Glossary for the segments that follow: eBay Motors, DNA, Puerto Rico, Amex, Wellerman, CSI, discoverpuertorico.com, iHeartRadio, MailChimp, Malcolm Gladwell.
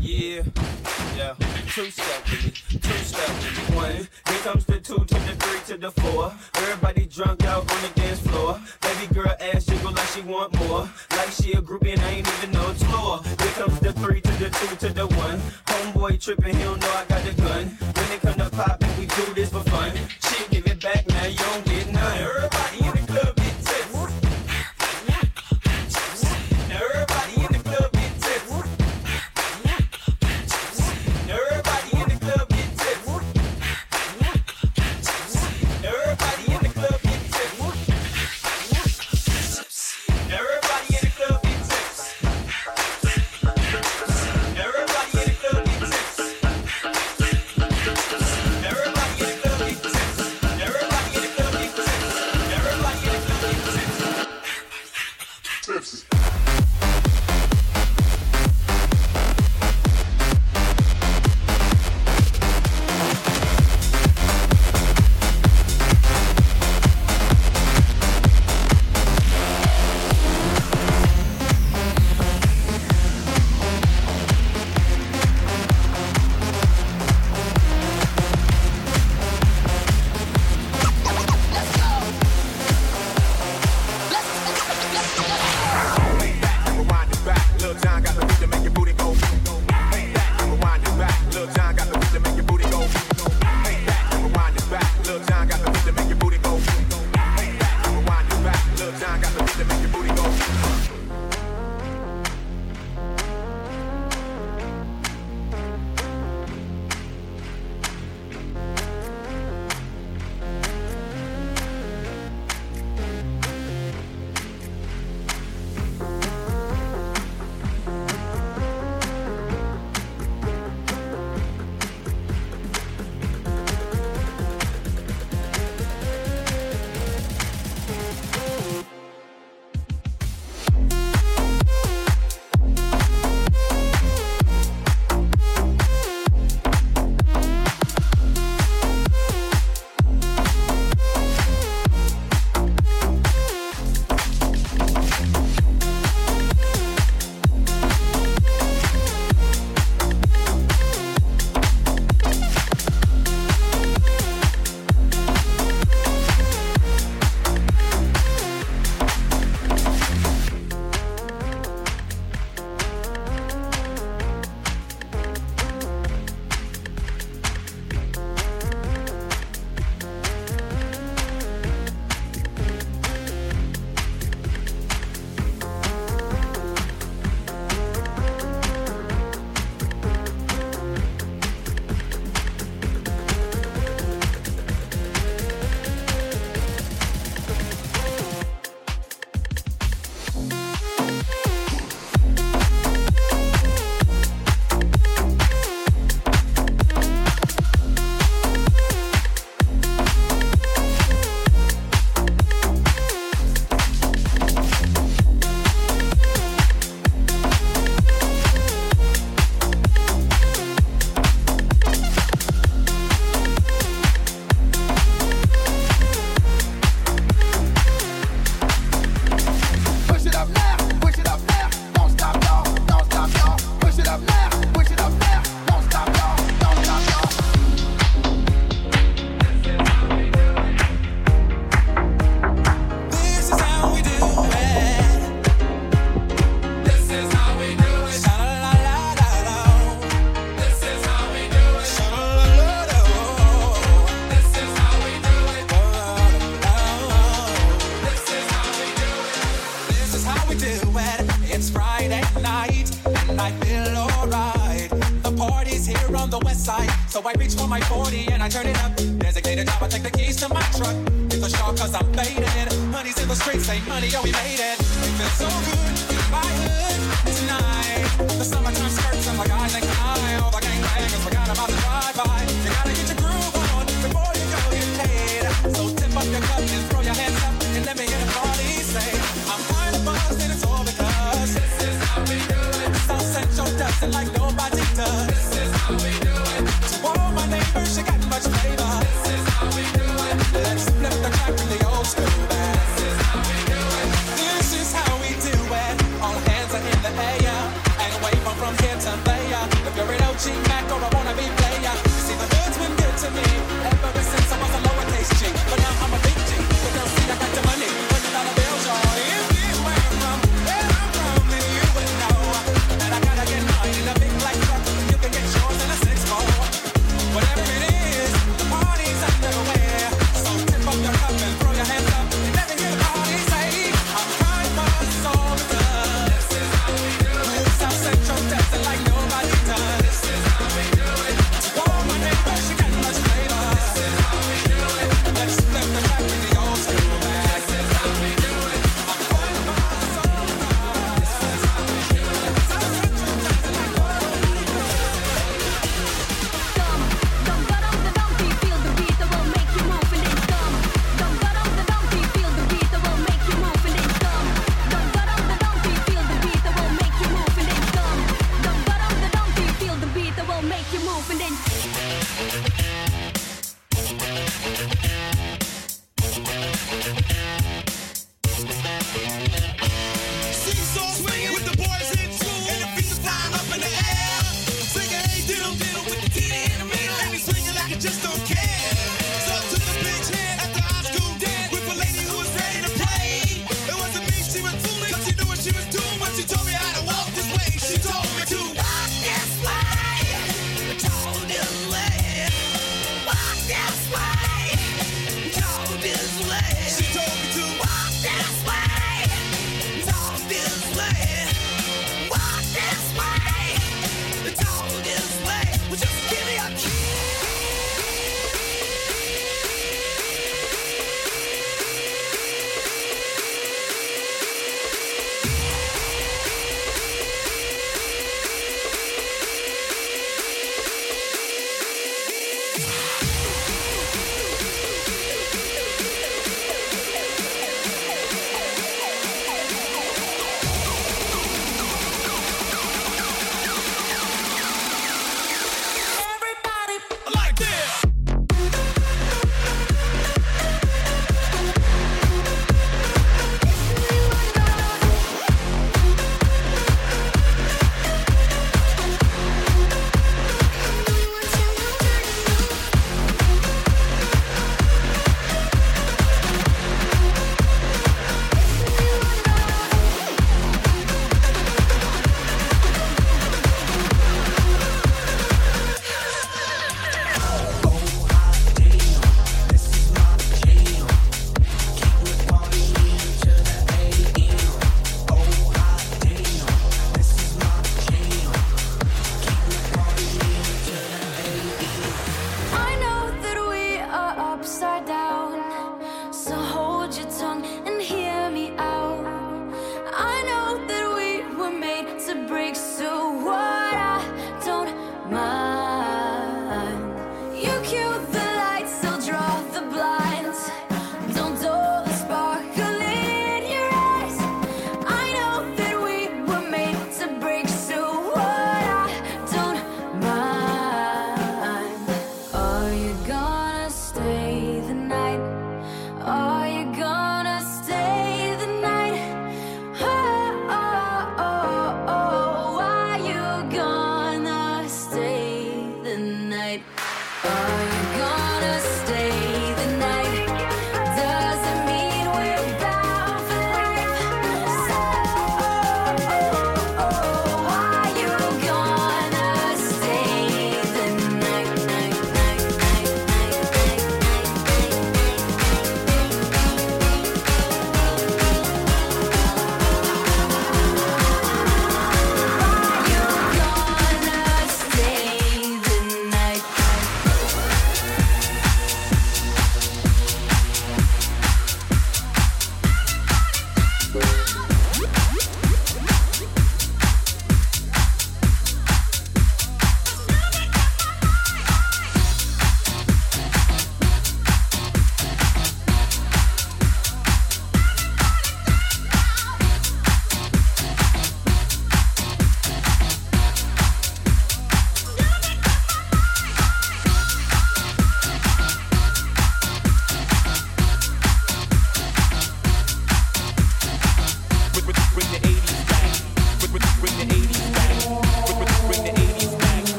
Yeah, yeah. Two-step with me, one. Here comes the two to the three to the four. Everybody drunk out on the dance floor. Baby girl ass jiggle like she want more. Like she a groupie and I ain't even know it's floor. Here comes the three to the two to the one. Homeboy tripping, he don't know I got the gun. When it come to poppin', we do this for fun. Shit, give it back, now you don't get none. Everybody in the club.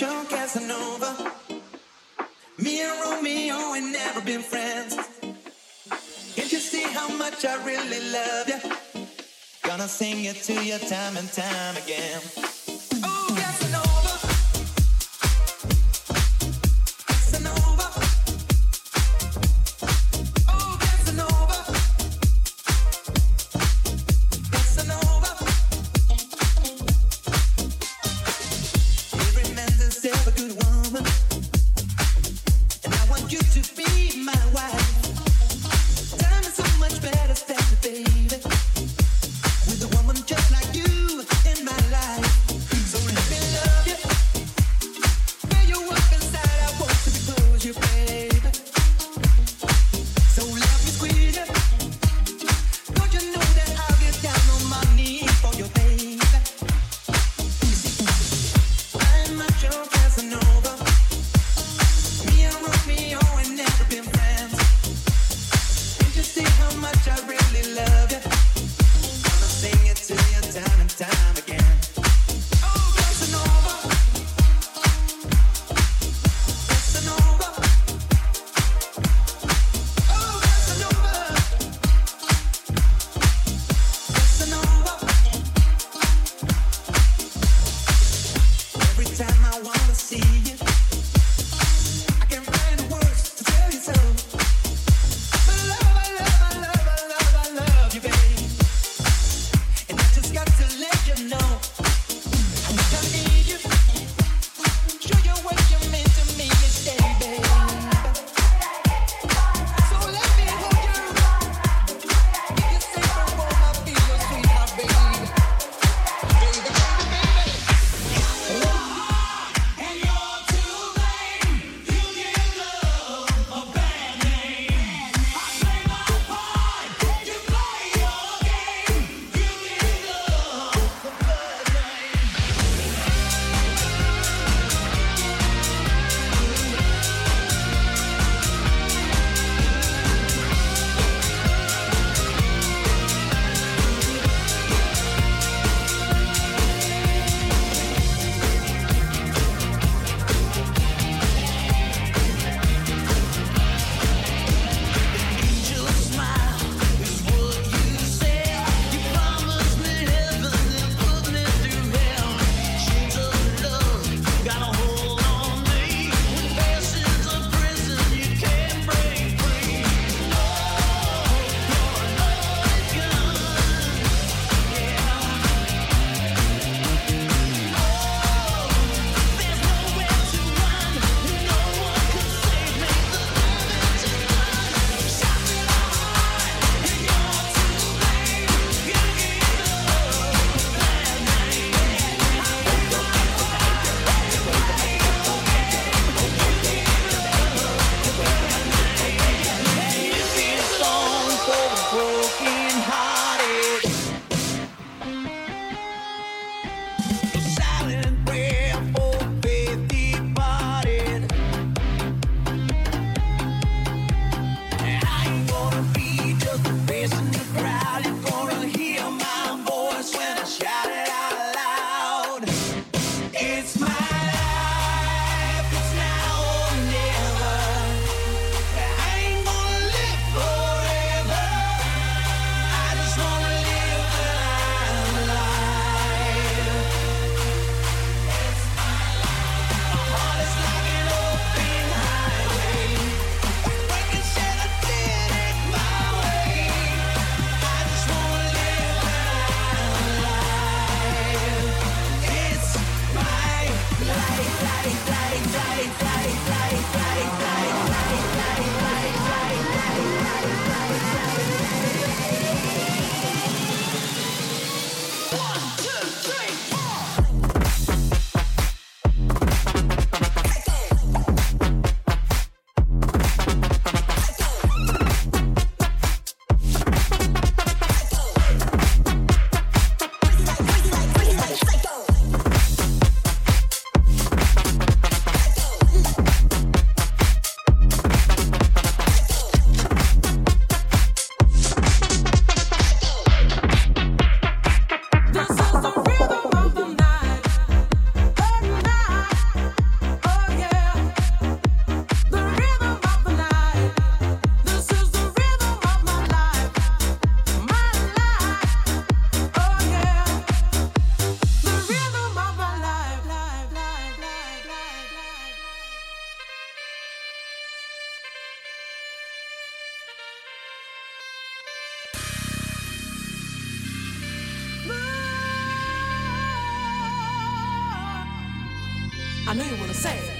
your Casanova. Me and Romeo ain't never been friends. Can't you see how much I really love you? Gonna sing it to you time and time again. Oh, Casanova. Just like you in my life. I know you want to say it.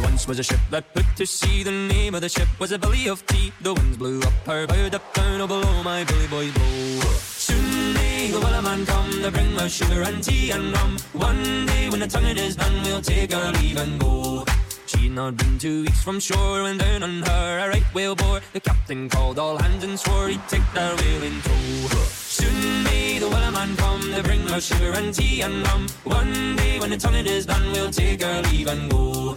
There once was a ship that put to sea. The name of the ship was a Belly of Tea. The winds blew up her bow, up down, oh below my Billy boys blow. Soon may the Wellerman come to bring us sugar and tea and rum. One day when the tonguing is done, we'll take our leave and go. She'd not been 2 weeks from shore when down on her a right whale bore. The captain called all hands and swore he'd take their whale in tow. Soon may the Wellerman come to bring us sugar and tea and rum. One day when the tonguing is done, we'll take our leave and go.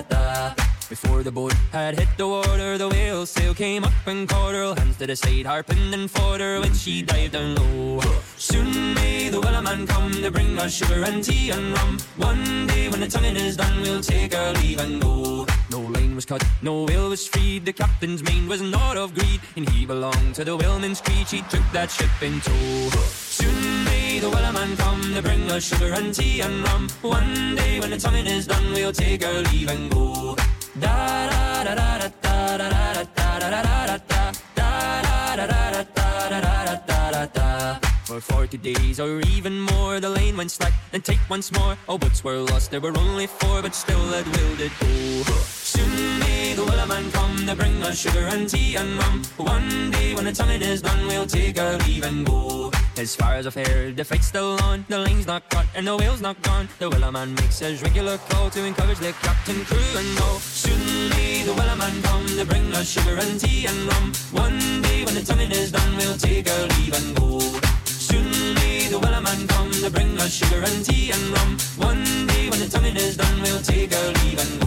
da da. Before the boat had hit the water, the whale's sail came up and caught her. Hands to the side, harping and fought her when she dived down low. Soon may the Wellerman come to bring us sugar and tea and rum. One day when the tonguing is done, we'll take our leave and go. No line was cut, no whale was freed. The captain's mind was not of greed, and he belonged to the whaleman's creed. She took that ship in tow. Soon may the Wellerman come to bring us sugar and tea and rum. One day when the tonguing is done, we'll take our leave and go. Da da da da da da da da da da da da da da da da. For 40 days or even more, the lane went slack and tight once more. Oh, boats were lost, there were only 4, but still that will did go. Soon may the Wellerman come to bring us sugar and tea and rum. One day when the tonguing is done, we'll take our leave and go. As far as I've heard, the fight's still on. The line's not cut and the whale's not gone. The Wellerman makes his regular call to encourage the captain, crew and all. Soon may the Wellerman come to bring us sugar and tea and rum. One day when the tonguing is done, we'll take our leave and go. Soon may the Wellerman come to bring us sugar and tea and rum. One day when the tonguing is done, we'll take our leave and go.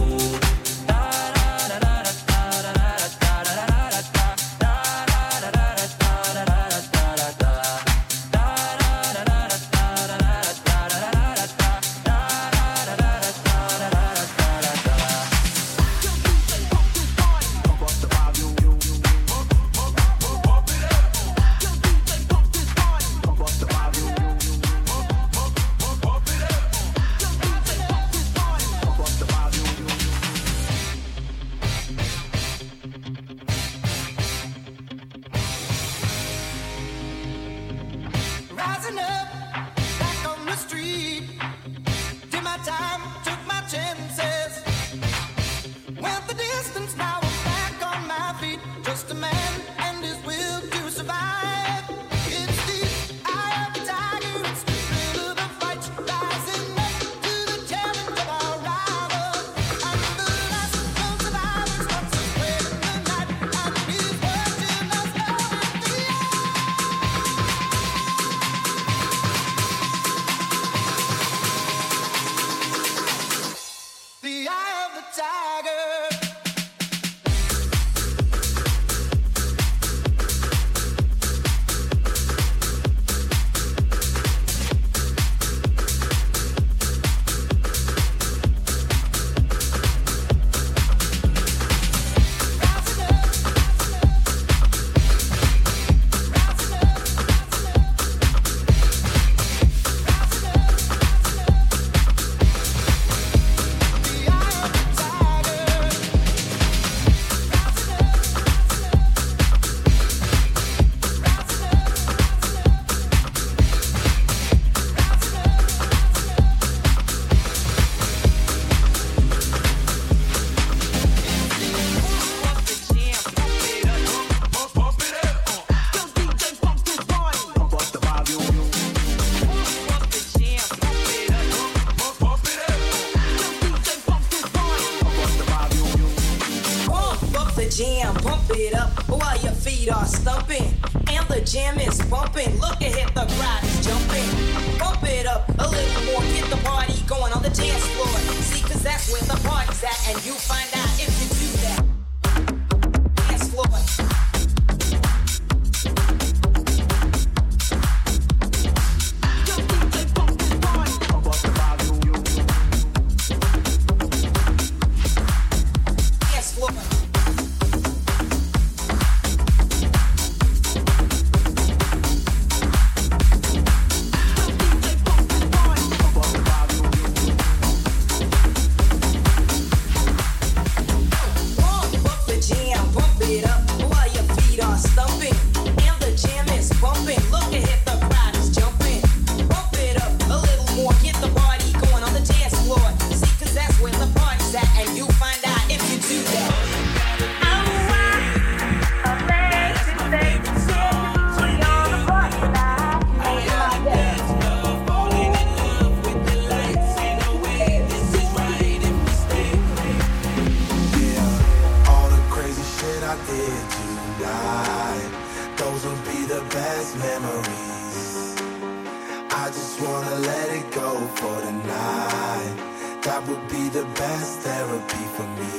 just wanna let it go for the night. That would be the best therapy for me.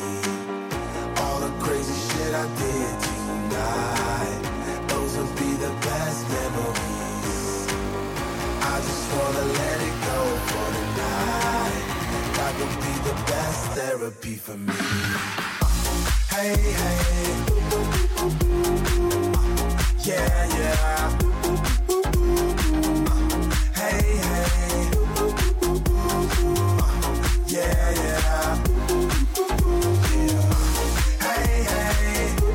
All the crazy shit I did tonight, those would be the best memories. I just wanna let it go for the night. That would be the best therapy for me. Hey, hey. Yeah, yeah. Hey, hey, yeah, yeah, yeah. Hey, hey, yeah,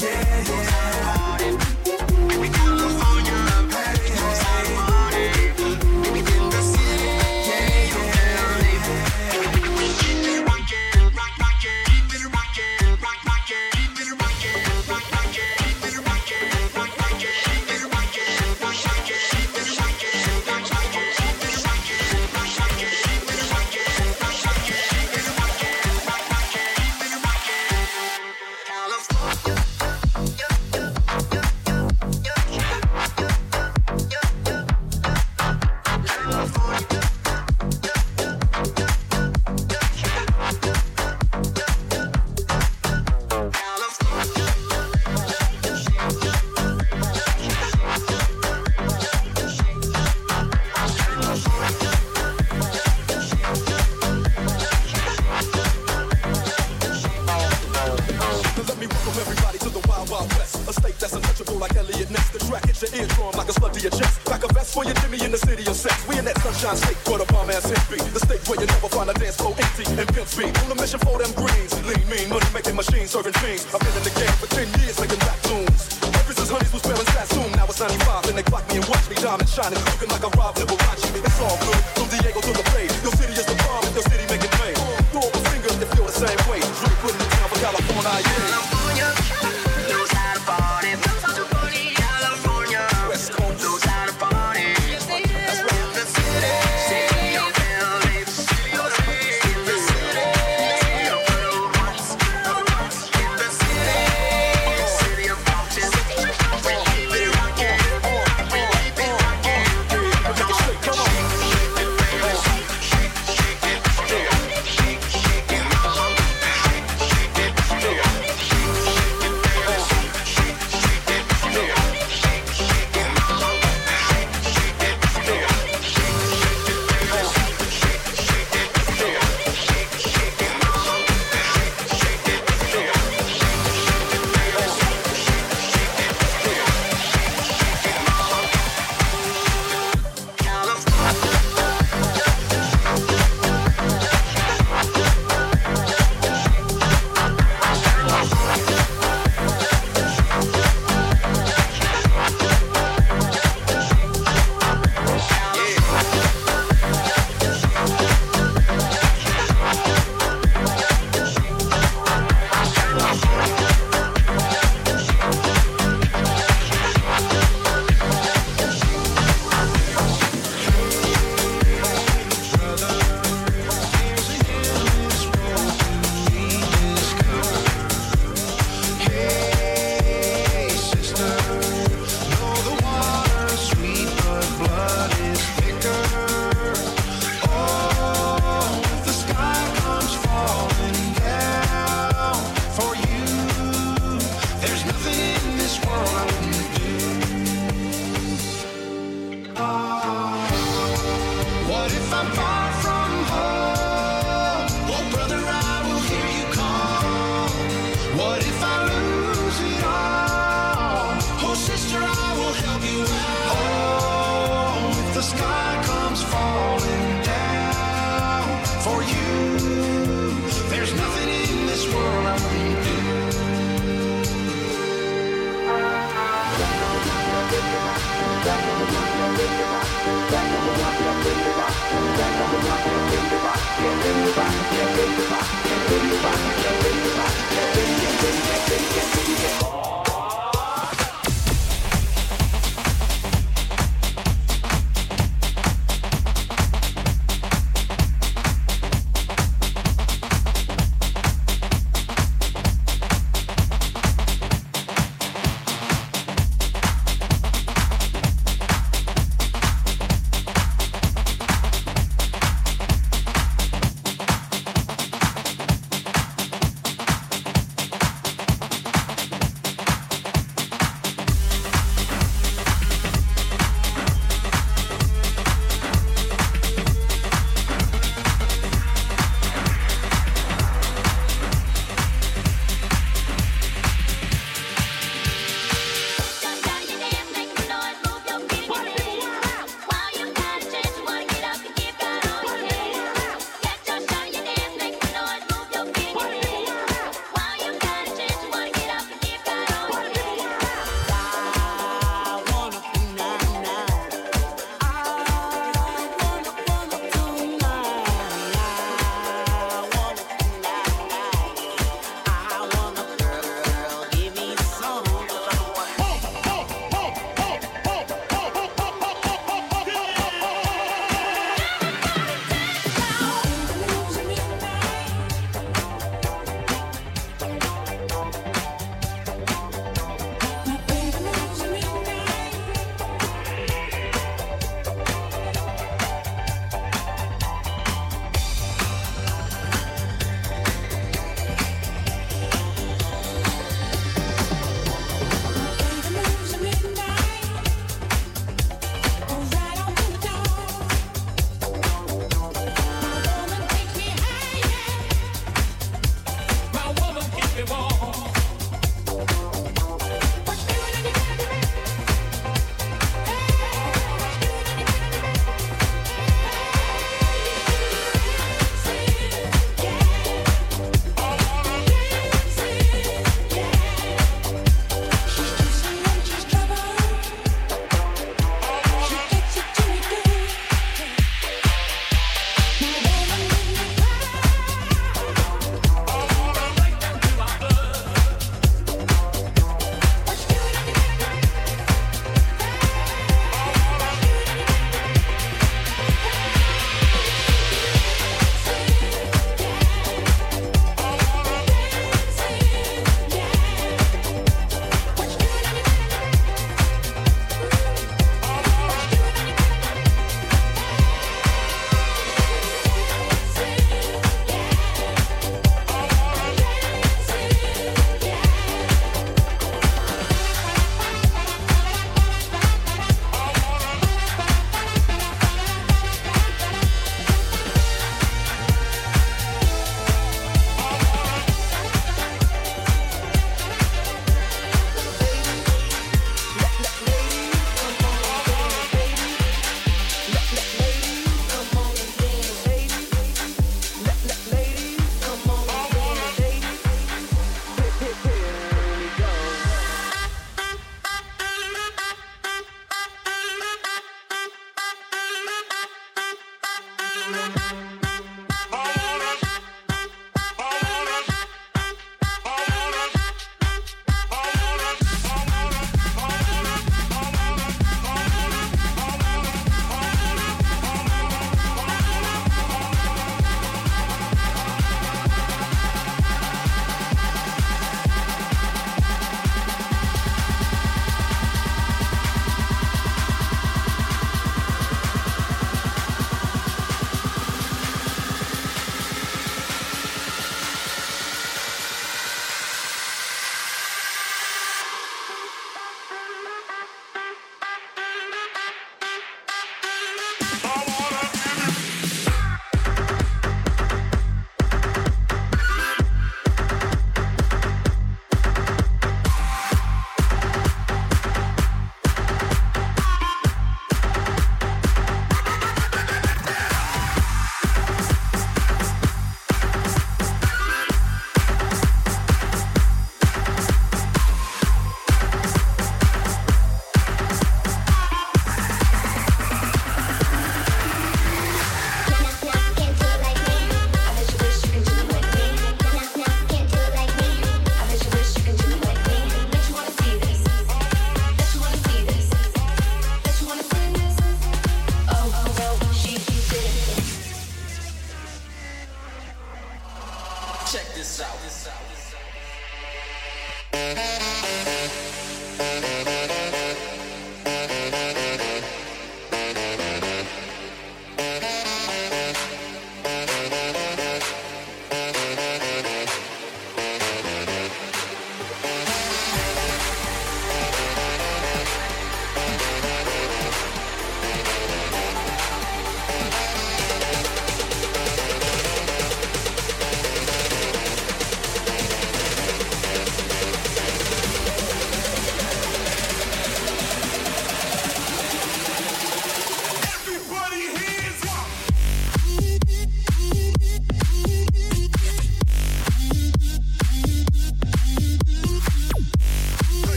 yeah. Baby, California, baby, just like money. Baby, in the city, yeah, yeah. Keep it rockin', rock, rockin', keep it rockin', rock, rockin', keep it rockin', rock, rockin'.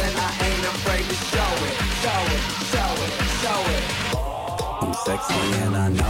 And and I know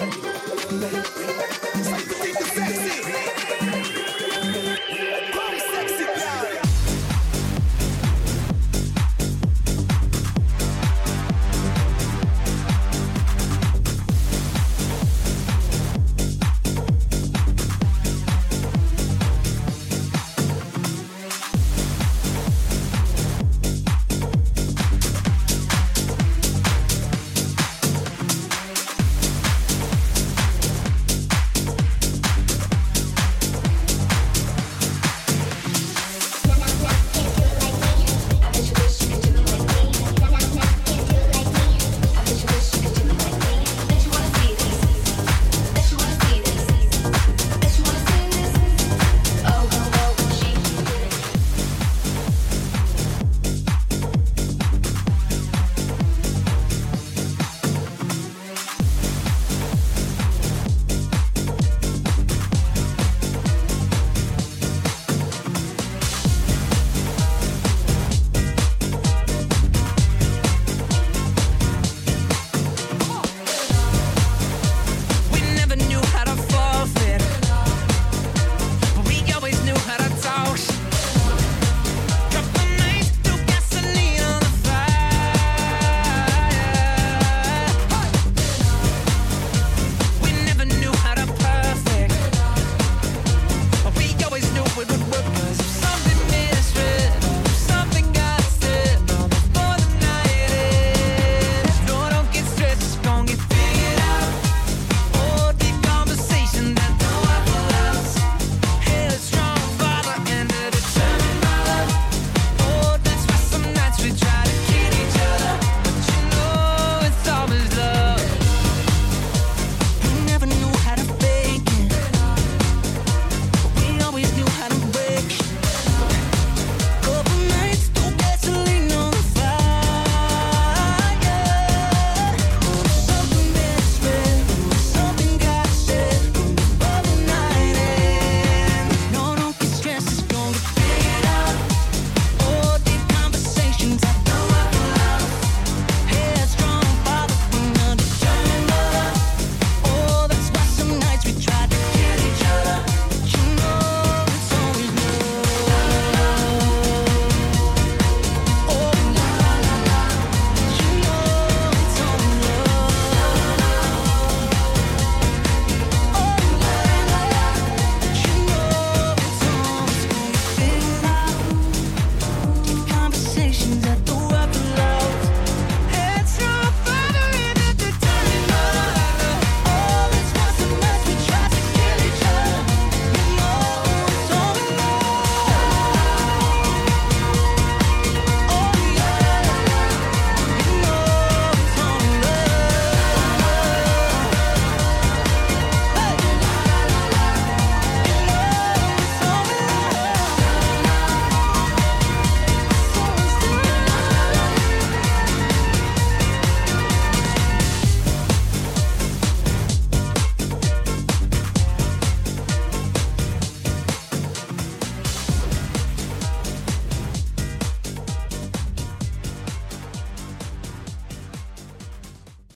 it.